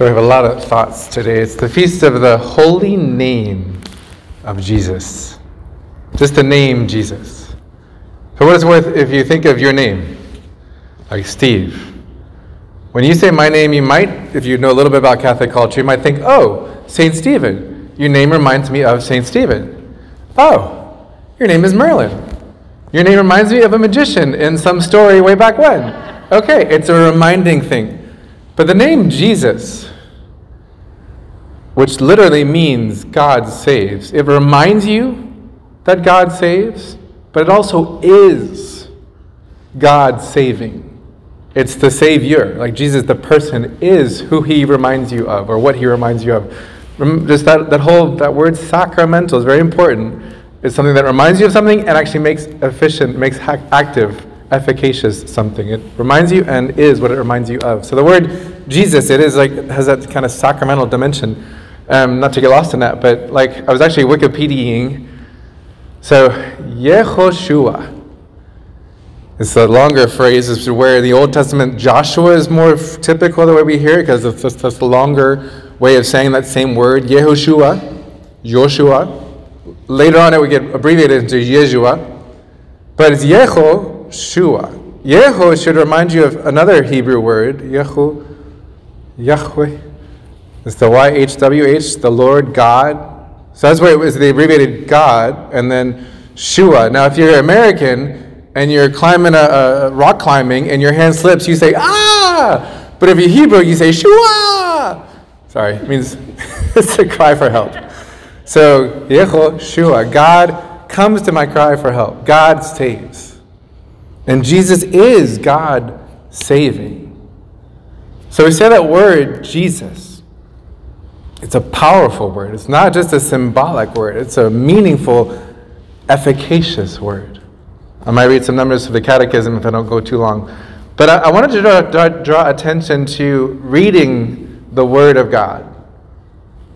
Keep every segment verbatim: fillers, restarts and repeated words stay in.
So we have a lot of thoughts today. It's the feast of the holy name of Jesus. Just the name Jesus. For what it's worth, if you think of your name, like Steve, when you say my name, you might, if you know a little bit about Catholic culture, you might think, oh, Saint Stephen. Your name reminds me of Saint Stephen. Oh, your name is Merlin. Your name reminds me of a magician in some story way back when. Okay, it's a reminding thing. But the name Jesus, which literally means God saves, it reminds you that God saves, but it also is God saving. It's the Savior. Like Jesus, the person, is who he reminds you of, or what he reminds you of. Just that, that whole, that word sacramental is very important. It's something that reminds you of something and actually makes efficient, makes active, efficacious something. It reminds you and is what it reminds you of. So the word Jesus, it is like, has that kind of sacramental dimension. Um, not to get lost in that, but like I was actually Wikipediaing. So Yehoshua is the longer phrase, is where the Old Testament Joshua is more f- typical the way we hear it, because it's just that's the longer way of saying that same word. Yehoshua, Joshua. Later on, it would get abbreviated into Yeshua, but it's Yehoshua. Yeho should remind you of another Hebrew word, Yehu, Yahweh. It's the Y H W H, the Lord God. So that's where it was the abbreviated God, and then Shua. Now, if you're American and you're climbing a, a rock climbing and your hand slips, you say ah. But if you're Hebrew, you say Shua. Sorry, it means it's a cry for help. So, Yehoshua, God comes to my cry for help. God saves. And Jesus is God saving. So we say that word, Jesus. It's a powerful word. It's not just a symbolic word. It's a meaningful, efficacious word. I might read some numbers from the Catechism if I don't go too long. But I, I wanted to draw, draw, draw attention to reading the Word of God.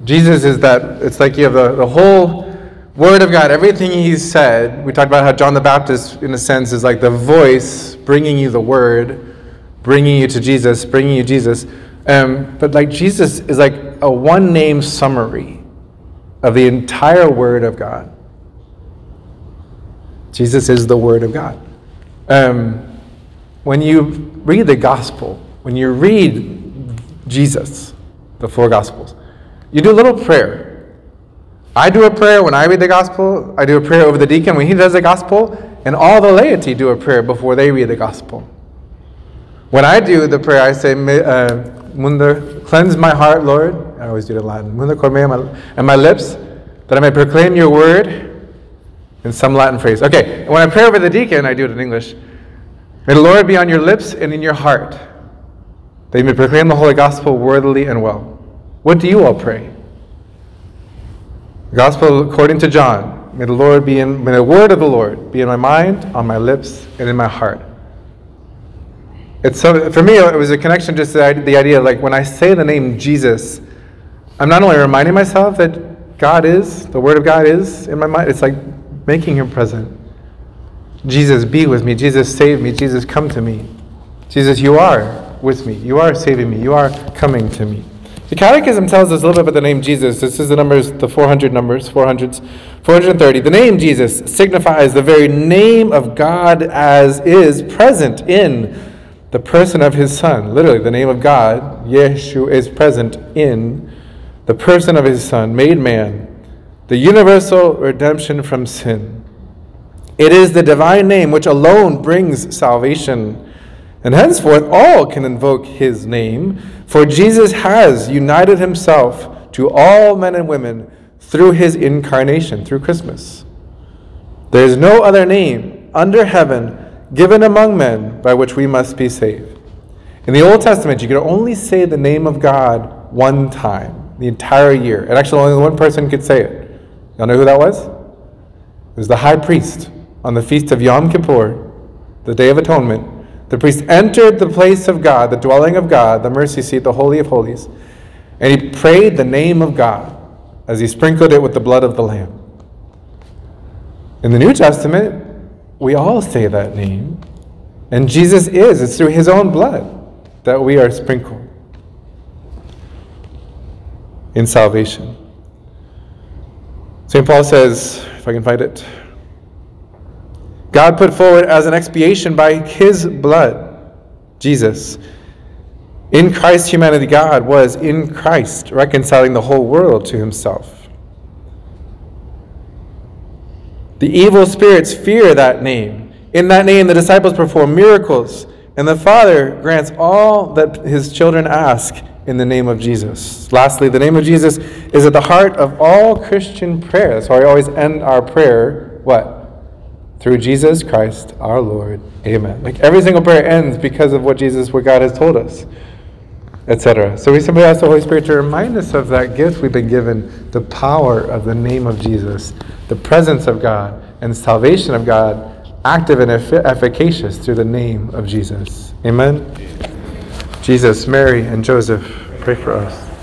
Jesus is that, it's like you have the, the whole Word of God, everything he said. We talked about how John the Baptist, in a sense, is like the voice bringing you the Word, bringing you to Jesus, bringing you Jesus. Um, but like Jesus is like a one-name summary of the entire Word of God. Jesus is the Word of God. Um, when you read the Gospel, when you read Jesus, the four Gospels, you do a little prayer. I do a prayer when I read the gospel. I do a prayer over the deacon when he does the gospel. And all the laity do a prayer before they read the gospel. When I do the prayer, I say, Munda, cleanse my heart, Lord. I always do it in Latin. Munda cor meum, and my lips, that I may proclaim your word, in some Latin phrase. Okay, when I pray over the deacon, I do it in English. May the Lord be on your lips and in your heart, that you may proclaim the holy gospel worthily and well. What do you all pray? The Gospel according to John. May the Lord be in, may the word of the Lord be in my mind, on my lips, and in my heart. It's so, for me, it was a connection just to the idea, like when I say the name Jesus, I'm not only reminding myself that God is, the Word of God is in my mind, it's like making Him present. Jesus, be with me. Jesus, save me. Jesus, come to me. Jesus, you are with me. You are saving me. You are coming to me. The Catechism tells us a little bit about the name Jesus. This is the numbers, the four hundred numbers, four hundreds, four hundred thirty. The name Jesus signifies the very name of God as is present in the person of His Son. Literally, the name of God, Yeshua, is present in the person of His Son, made man, the universal redemption from sin. It is the divine name which alone brings salvation. And henceforth, all can invoke His name, for Jesus has united Himself to all men and women through His incarnation, through Christmas. There is no other name under heaven given among men by which we must be saved. In the Old Testament, you could only say the name of God one time, the entire year. And actually, only one person could say it. Y'all know who that was? It was the high priest on the feast of Yom Kippur, the Day of Atonement. The priest entered the place of God, the dwelling of God, the mercy seat, the Holy of Holies, and he prayed the name of God as he sprinkled it with the blood of the Lamb. In the New Testament, we all say that name, and Jesus is. It's through His own blood that we are sprinkled. in salvation. Saint Paul says, if I can find it, God put forward as an expiation by his blood, Jesus. In Christ, humanity, God was in Christ, reconciling the whole world to himself. The evil spirits fear that name. In that name, the disciples perform miracles, and the Father grants all that his children ask in the name of Jesus. Lastly, the name of Jesus is at the heart of all Christian prayer. That's why we always end our prayer, what? Through Jesus Christ our Lord. Amen. Like every single prayer ends because of what Jesus, what God has told us, et cetera. So we simply ask the Holy Spirit to remind us of that gift we've been given, the power of the name of Jesus, the presence of God, and salvation of God, active and efficacious through the name of Jesus. Amen? Jesus, Mary, and Joseph, pray for us.